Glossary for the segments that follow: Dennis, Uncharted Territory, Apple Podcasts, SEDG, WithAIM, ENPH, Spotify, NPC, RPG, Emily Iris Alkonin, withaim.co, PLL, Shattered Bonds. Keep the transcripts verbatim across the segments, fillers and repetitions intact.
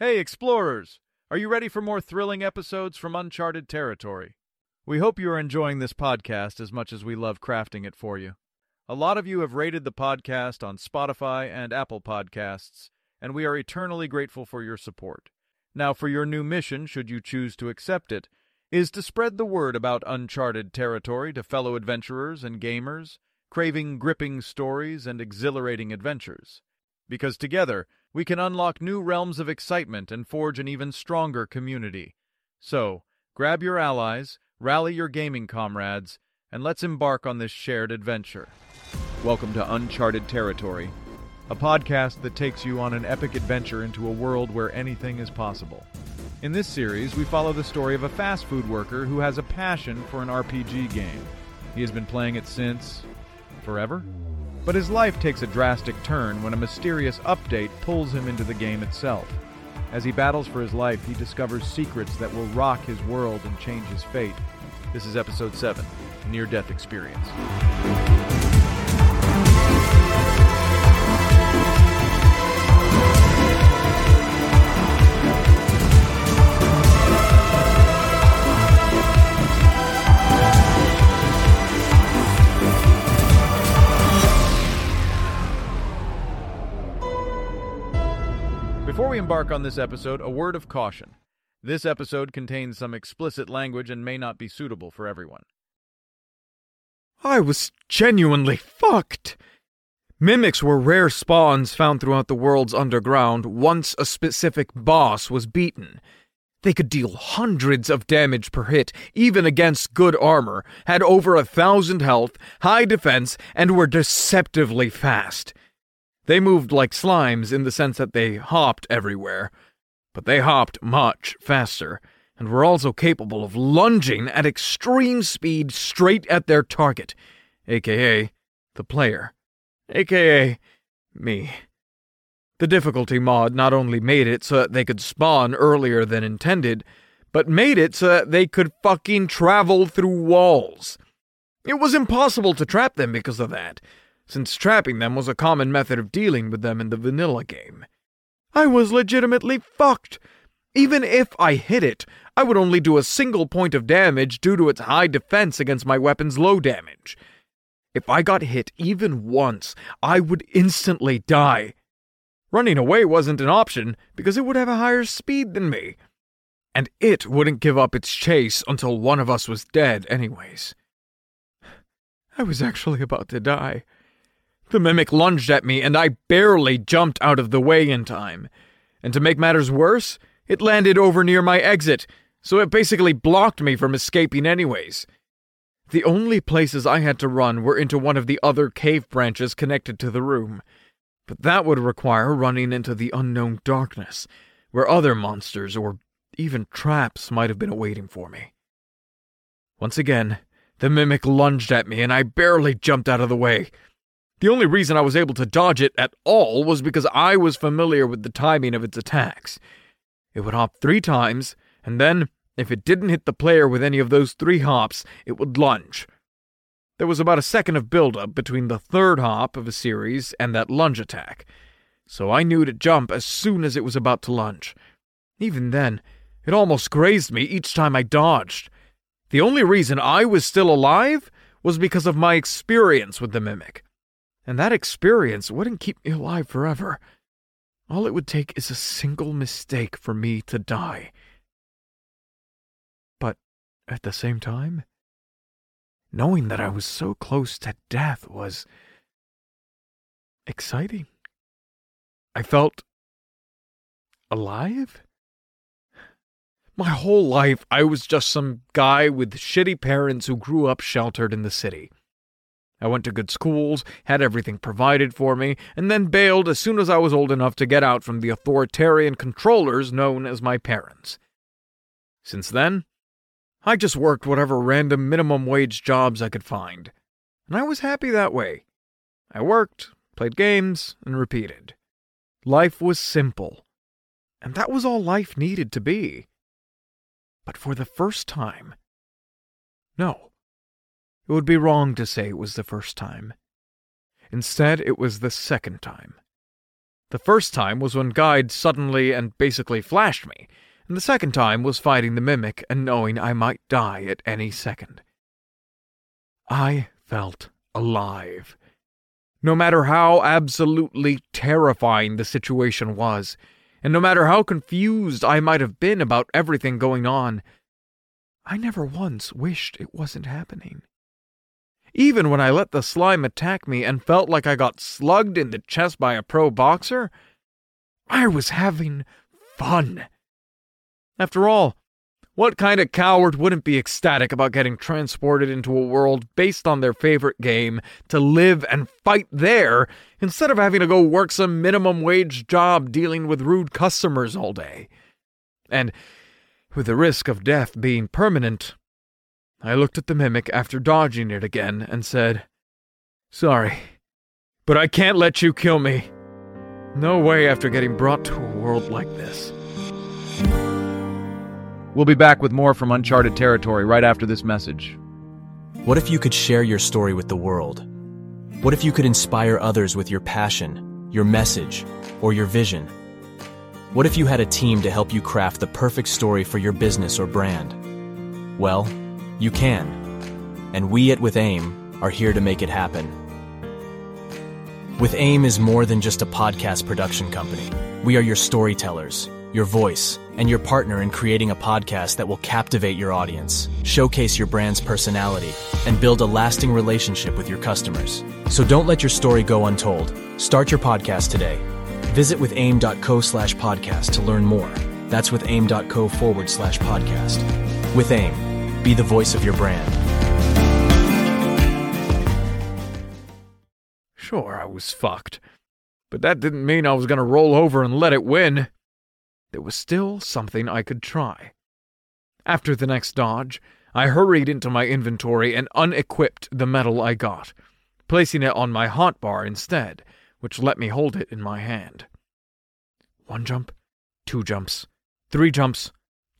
Hey, explorers! Are you ready for more thrilling episodes from Uncharted Territory? We hope you are enjoying this podcast as much as we love crafting it for you. A lot of you have rated the podcast on Spotify and Apple Podcasts, and we are eternally grateful for your support. Now, for your new mission, should you choose to accept it, is to spread the word about Uncharted Territory to fellow adventurers and gamers, craving gripping stories and exhilarating adventures. Because together, we can unlock new realms of excitement and forge an even stronger community. So, grab your allies, rally your gaming comrades, and let's embark on this shared adventure. Welcome to Uncharted Territory, a podcast that takes you on an epic adventure into a world where anything is possible. In this series, we follow the story of a fast food worker who has a passion for an R P G game. He has been playing it since... forever? But his life takes a drastic turn when a mysterious update pulls him into the game itself. As he battles for his life, he discovers secrets that will rock his world and change his fate. This is Episode seven, Near-Death Experience. Before we embark on this episode, a word of caution. This episode contains some explicit language and may not be suitable for everyone. I was genuinely fucked. Mimics were rare spawns found throughout the world's underground once a specific boss was beaten. They could deal hundreds of damage per hit, even against good armor, had over a thousand health, high defense, and were deceptively fast. They moved like slimes in the sense that they hopped everywhere, but they hopped much faster, and were also capable of lunging at extreme speed straight at their target, aka the player, aka me. The difficulty mod not only made it so that they could spawn earlier than intended, but made it so that they could fucking travel through walls. It was impossible to trap them because of that, since trapping them was a common method of dealing with them in the vanilla game. I was legitimately fucked. Even if I hit it, I would only do a single point of damage due to its high defense against my weapon's low damage. If I got hit even once, I would instantly die. Running away wasn't an option because it would have a higher speed than me, and it wouldn't give up its chase until one of us was dead anyways. I was actually about to die. The mimic lunged at me, and I barely jumped out of the way in time. And to make matters worse, it landed over near my exit, so it basically blocked me from escaping anyways. The only places I had to run were into one of the other cave branches connected to the room, but that would require running into the unknown darkness, where other monsters or even traps might have been awaiting for me. Once again, the mimic lunged at me, and I barely jumped out of the way. The only reason I was able to dodge it at all was because I was familiar with the timing of its attacks. It would hop three times, and then, if it didn't hit the player with any of those three hops, it would lunge. There was about a second of build-up between the third hop of a series and that lunge attack, so I knew to jump as soon as it was about to lunge. Even then, it almost grazed me each time I dodged. The only reason I was still alive was because of my experience with the mimic. And that experience wouldn't keep me alive forever. All it would take is a single mistake for me to die. But at the same time, knowing that I was so close to death was exciting. I felt alive? My whole life, I was just some guy with shitty parents who grew up sheltered in the city. I went to good schools, had everything provided for me, and then bailed as soon as I was old enough to get out from the authoritarian controllers known as my parents. Since then, I just worked whatever random minimum wage jobs I could find, and I was happy that way. I worked, played games, and repeated. Life was simple, and that was all life needed to be. But for the first time, no. It would be wrong to say it was the first time. Instead, it was the second time. The first time was when Guide suddenly and basically flashed me, and the second time was fighting the mimic and knowing I might die at any second. I felt alive. No matter how absolutely terrifying the situation was, and no matter how confused I might have been about everything going on, I never once wished it wasn't happening. Even when I let the slime attack me and felt like I got slugged in the chest by a pro boxer, I was having fun. After all, what kind of coward wouldn't be ecstatic about getting transported into a world based on their favorite game to live and fight there instead of having to go work some minimum wage job dealing with rude customers all day? And with the risk of death being permanent, I looked at the mimic after dodging it again and said, "Sorry, but I can't let you kill me. No way after getting brought to a world like this." We'll be back with more from Uncharted Territory right after this message. What if you could share your story with the world? What if you could inspire others with your passion, your message, or your vision? What if you had a team to help you craft the perfect story for your business or brand? Well, you can. And we at WithAIM are here to make it happen. WithAIM is more than just a podcast production company. We are your storytellers, your voice, and your partner in creating a podcast that will captivate your audience, showcase your brand's personality, and build a lasting relationship with your customers. So don't let your story go untold. Start your podcast today. Visit withaim.co slash podcast to learn more. That's withaim.co forward slash podcast. WithAIM, be the voice of your brand. Sure, I was fucked, but that didn't mean I was going to roll over and let it win. There was still something I could try. After the next dodge, I hurried into my inventory and unequipped the metal I got, placing it on my hotbar instead, which let me hold it in my hand. One jump, two jumps, three jumps,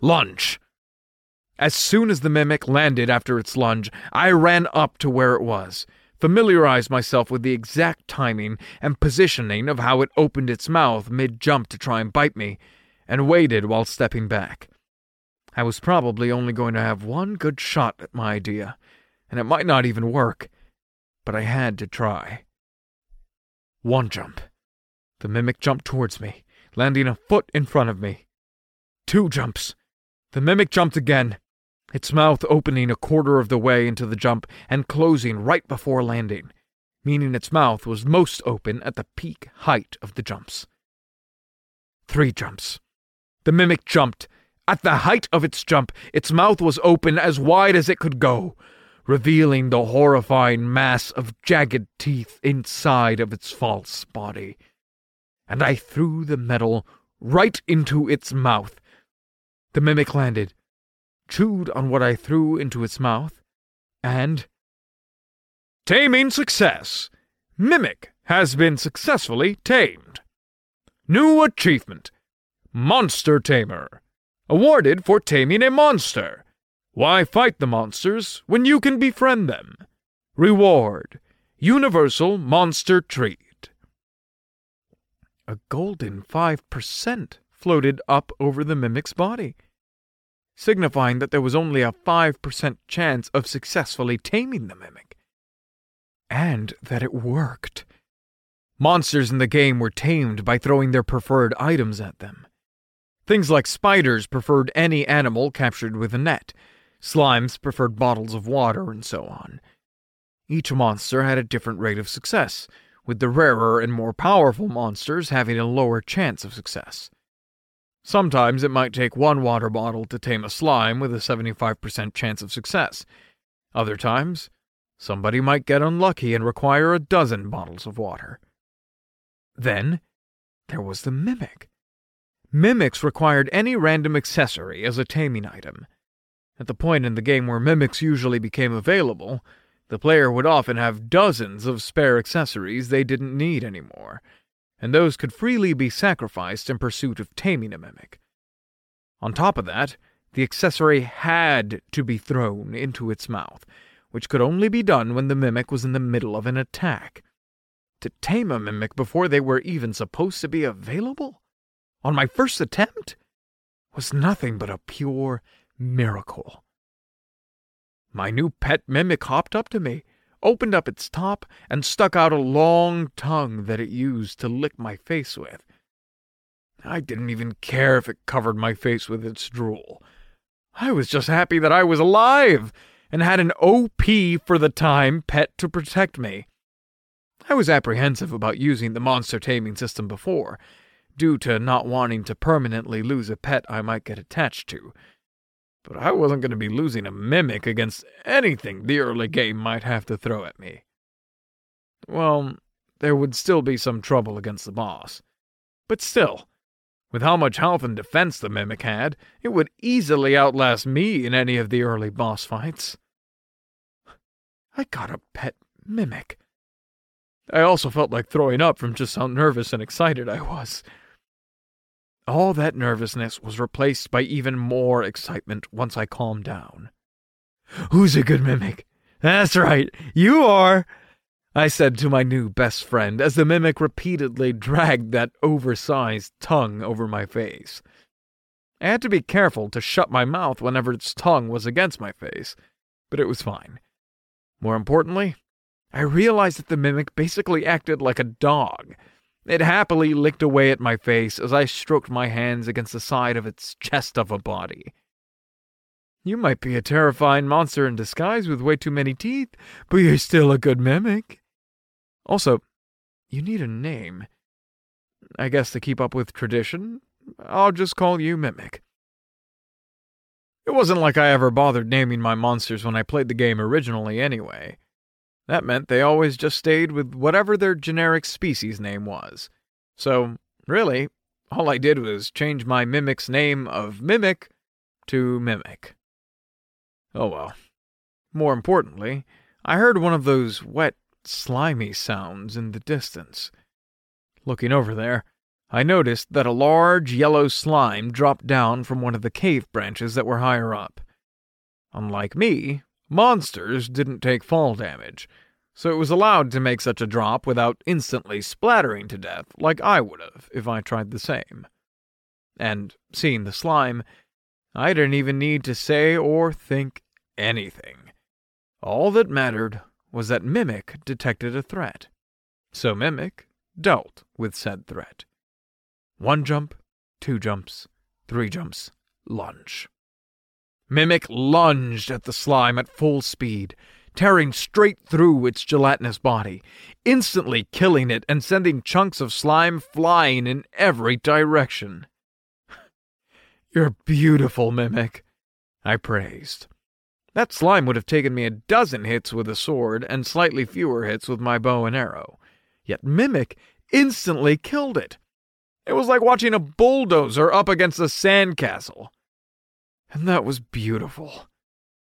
lunge! As soon as the mimic landed after its lunge, I ran up to where it was, familiarized myself with the exact timing and positioning of how it opened its mouth mid-jump to try and bite me, and waited while stepping back. I was probably only going to have one good shot at my idea, and it might not even work, but I had to try. One jump. The mimic jumped towards me, landing a foot in front of me. Two jumps. The mimic jumped again, its mouth opening a quarter of the way into the jump and closing right before landing, meaning its mouth was most open at the peak height of the jumps. Three jumps. The mimic jumped. At the height of its jump, its mouth was open as wide as it could go, revealing the horrifying mass of jagged teeth inside of its false body. And I threw the metal right into its mouth. The mimic landed, chewed on what I threw into its mouth, and... Taming success. Mimic has been successfully tamed. New achievement. Monster Tamer. Awarded for taming a monster. Why fight the monsters when you can befriend them? Reward. Universal monster treat. A golden five percent floated up over the mimic's body, signifying that there was only a five percent chance of successfully taming the mimic. And that it worked. Monsters in the game were tamed by throwing their preferred items at them. Things like spiders preferred any animal captured with a net, slimes preferred bottles of water, and so on. Each monster had a different rate of success, with the rarer and more powerful monsters having a lower chance of success. Sometimes it might take one water bottle to tame a slime with a seventy-five percent chance of success. Other times, somebody might get unlucky and require a dozen bottles of water. Then, there was the mimic. Mimics required any random accessory as a taming item. At the point in the game where mimics usually became available, the player would often have dozens of spare accessories they didn't need anymore, and those could freely be sacrificed in pursuit of taming a mimic. On top of that, the accessory had to be thrown into its mouth, which could only be done when the mimic was in the middle of an attack. to tame a mimic before they were even supposed to be available, on my first attempt, was nothing but a pure miracle. My new pet mimic hopped up to me, opened up its top, and stuck out a long tongue that it used to lick my face with. I didn't even care if it covered my face with its drool. I was just happy that I was alive and had an O P for the time pet to protect me. I was apprehensive about using the monster taming system before, due to not wanting to permanently lose a pet I might get attached to. But I wasn't going to be losing a mimic against anything the early game might have to throw at me. Well, there would still be some trouble against the boss. But still, with how much health and defense the mimic had, it would easily outlast me in any of the early boss fights. I got a pet mimic. I also felt like throwing up from just how nervous and excited I was. All that nervousness was replaced by even more excitement once I calmed down. "Who's a good mimic? That's right, you are!" I said to my new best friend as the mimic repeatedly dragged that oversized tongue over my face. I had to be careful to shut my mouth whenever its tongue was against my face, but it was fine. More importantly, I realized that the mimic basically acted like a dog. It happily licked away at my face as I stroked my hands against the side of its chest of a body. "You might be a terrifying monster in disguise with way too many teeth, but you're still a good mimic. Also, you need a name. I guess to keep up with tradition, I'll just call you Mimic." It wasn't like I ever bothered naming my monsters when I played the game originally anyway. That meant they always just stayed with whatever their generic species name was. So, really, all I did was change my mimic's name of Mimic to Mimic. Oh well. More importantly, I heard one of those wet, slimy sounds in the distance. Looking over there, I noticed that a large yellow slime dropped down from one of the cave branches that were higher up. Unlike me, monsters didn't take fall damage, so it was allowed to make such a drop without instantly splattering to death like I would have if I tried the same. And seeing the slime, I didn't even need to say or think anything. All that mattered was that Mimic detected a threat, so Mimic dealt with said threat. One jump, two jumps, three jumps, lunge. Mimic lunged at the slime at full speed, tearing straight through its gelatinous body, instantly killing it and sending chunks of slime flying in every direction. "You're beautiful, Mimic," I praised. That slime would have taken me a dozen hits with a sword and slightly fewer hits with my bow and arrow, yet Mimic instantly killed it. It was like watching a bulldozer up against a sandcastle. And that was beautiful.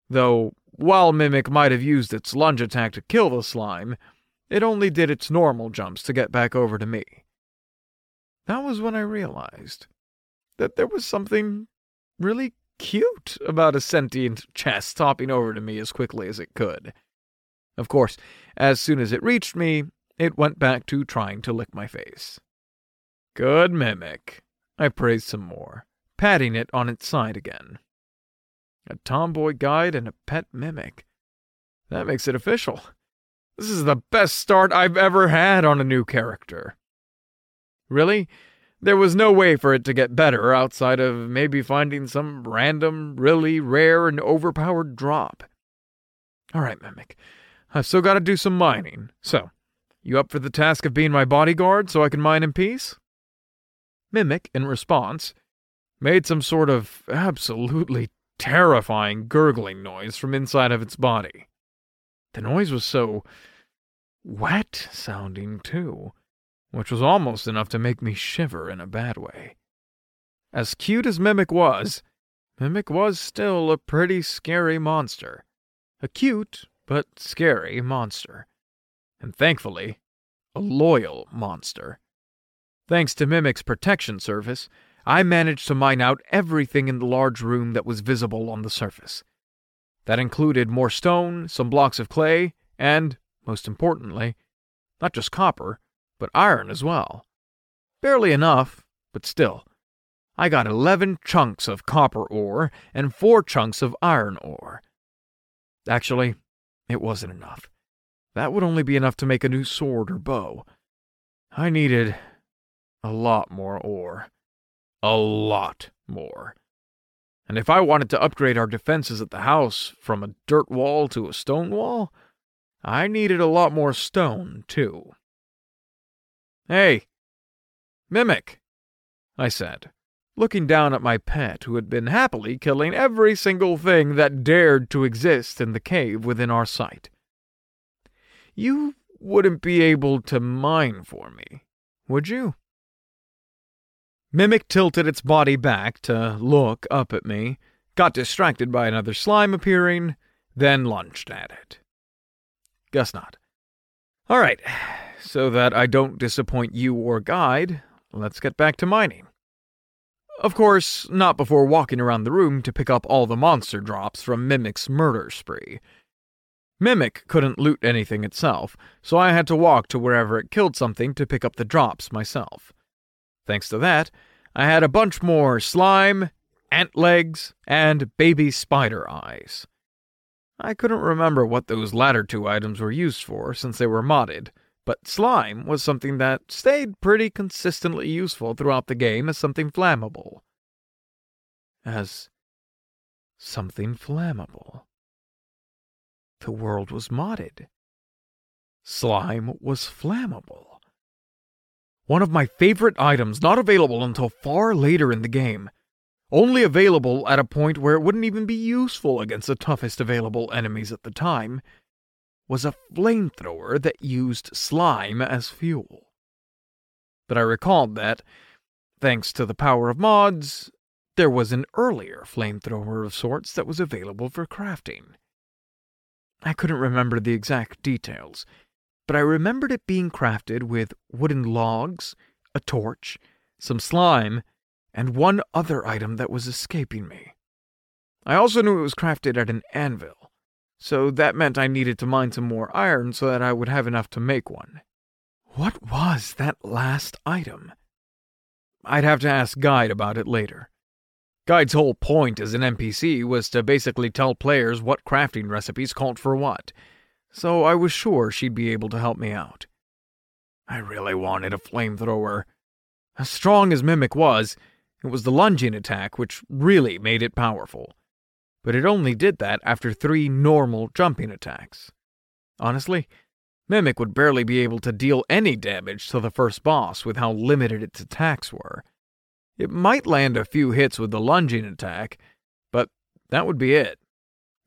Though, while Mimic might have used its lunge attack to kill the slime, it only did its normal jumps to get back over to me. That was when I realized that there was something really cute about a sentient chest hopping over to me as quickly as it could. Of course, as soon as it reached me, it went back to trying to lick my face. "Good Mimic," I praised some more, patting it on its side again. A tomboy guide and a pet mimic. That makes it official. This is the best start I've ever had on a new character. Really, there was no way for it to get better outside of maybe finding some random, really rare and overpowered drop. All right, Mimic, I've still got to do some mining, so you up for the task of being my bodyguard so I can mine in peace? Mimic, in response, made some sort of absolutely terrifying gurgling noise from inside of its body. The noise was so wet-sounding, too, which was almost enough to make me shiver in a bad way. As cute as Mimic was, Mimic was still a pretty scary monster. A cute, but scary monster. And thankfully, a loyal monster. Thanks to Mimic's protection service, I managed to mine out everything in the large room that was visible on the surface. That included more stone, some blocks of clay, and, most importantly, not just copper, but iron as well. Barely enough, but still. I got eleven chunks of copper ore and four chunks of iron ore. Actually, it wasn't enough. That would only be enough to make a new sword or bow. I needed a lot more ore. A lot more. And if I wanted to upgrade our defenses at the house from a dirt wall to a stone wall, I needed a lot more stone, too. "Hey, Mimic," I said, looking down at my pet who had been happily killing every single thing that dared to exist in the cave within our sight. "You wouldn't be able to mine for me, would you?" Mimic tilted its body back to look up at me, got distracted by another slime appearing, then lunged at it. "Guess not. All right, so that I don't disappoint you or Guide, let's get back to mining. Of course, not before walking around the room to pick up all the monster drops from Mimic's murder spree. Mimic couldn't loot anything itself, so I had to walk to wherever it killed something to pick up the drops myself. Thanks to that, I had a bunch more slime, ant legs, and baby spider eyes. I couldn't remember what those latter two items were used for since they were modded, but slime was something that stayed pretty consistently useful throughout the game as something flammable. As something flammable. The world was modded. Slime was flammable. One of my favorite items, not available until far later in the game. Only available at a point where it wouldn't even be useful against the toughest available enemies at the time, was a flamethrower that used slime as fuel. But I recalled that, thanks to the power of mods, there was an earlier flamethrower of sorts that was available for crafting. I couldn't remember the exact details, but I remembered it being crafted with wooden logs, a torch, some slime, and one other item that was escaping me. I also knew it was crafted at an anvil, so that meant I needed to mine some more iron so that I would have enough to make one. What was that last item? I'd have to ask Guide about it later. Guide's whole point as an N P C was to basically tell players what crafting recipes called for what, so I was sure she'd be able to help me out. I really wanted a flamethrower. As strong as Mimic was, it was the lunging attack which really made it powerful, but it only did that after three normal jumping attacks. Honestly, Mimic would barely be able to deal any damage to the first boss with how limited its attacks were. It might land a few hits with the lunging attack, but that would be it.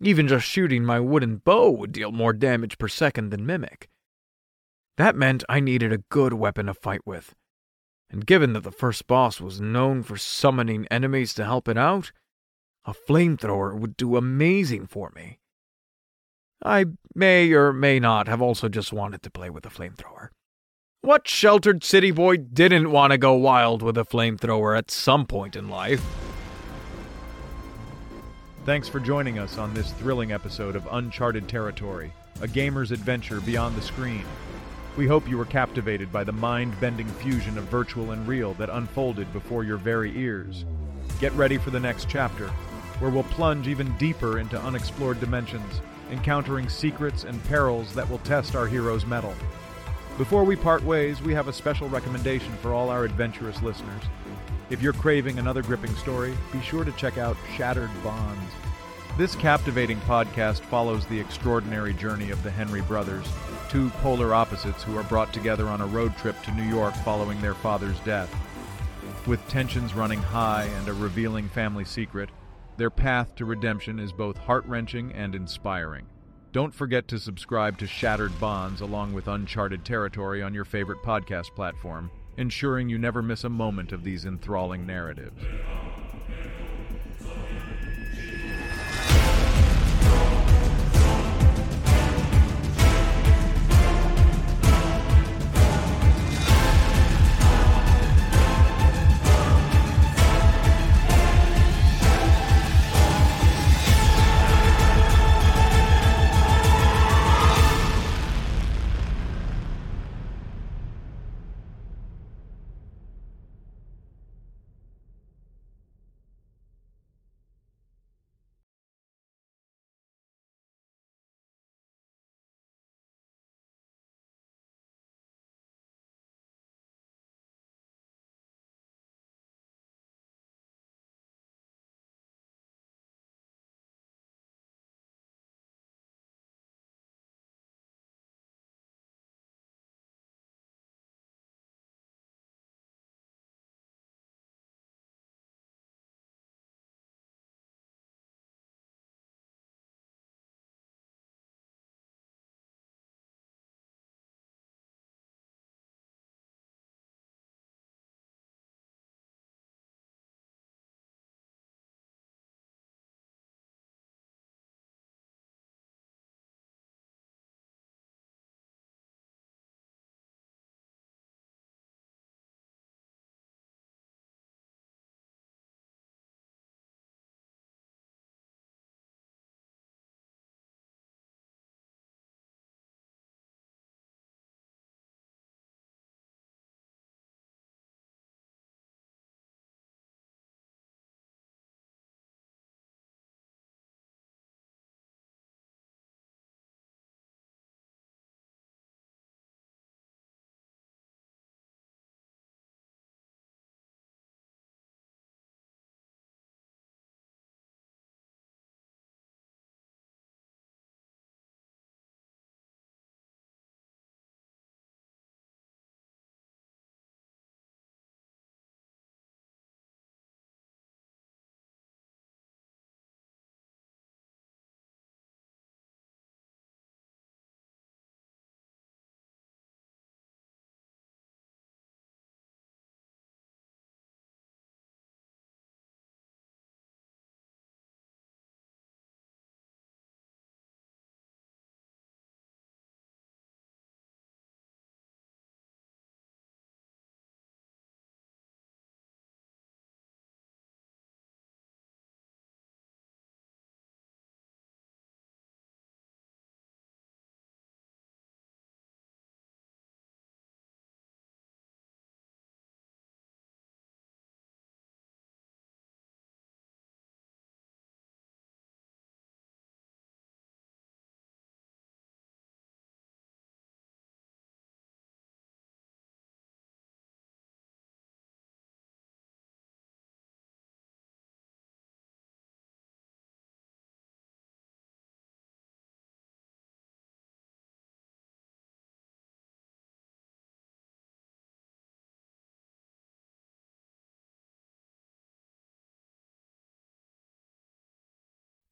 Even just shooting my wooden bow would deal more damage per second than Mimic. That meant I needed a good weapon to fight with, and given that the first boss was known for summoning enemies to help it out, a flamethrower would do amazing for me. I may or may not have also just wanted to play with a flamethrower. What sheltered city boy didn't want to go wild with a flamethrower at some point in life? Thanks for joining us on this thrilling episode of Uncharted Territory, a gamer's adventure beyond the screen. We hope you were captivated by the mind-bending fusion of virtual and real that unfolded before your very ears. Get ready for the next chapter, where we'll plunge even deeper into unexplored dimensions, encountering secrets and perils that will test our hero's mettle. Before we part ways, we have a special recommendation for all our adventurous listeners. If you're craving another gripping story, be sure to check out Shattered Bonds. This captivating podcast follows the extraordinary journey of the Henry brothers, two polar opposites who are brought together on a road trip to New York following their father's death. With tensions running high and a revealing family secret, their path to redemption is both heart-wrenching and inspiring. Don't forget to subscribe to Shattered Bonds along with Uncharted Territory on your favorite podcast platform, ensuring you never miss a moment of these enthralling narratives.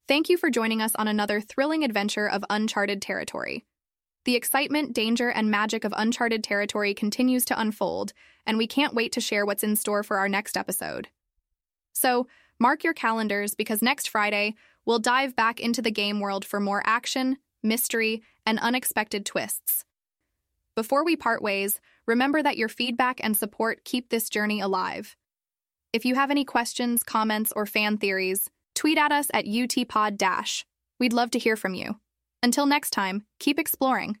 Thank you for joining us on another thrilling adventure of Uncharted Territory. The excitement, danger, and magic of Uncharted Territory continues to unfold, and we can't wait to share what's in store for our next episode. So, mark your calendars because next Friday, we'll dive back into the game world for more action, mystery, and unexpected twists. Before we part ways, remember that your feedback and support keep this journey alive. If you have any questions, comments, or fan theories, tweet at us at U T pod dash. We'd love to hear from you. Until next time, keep exploring.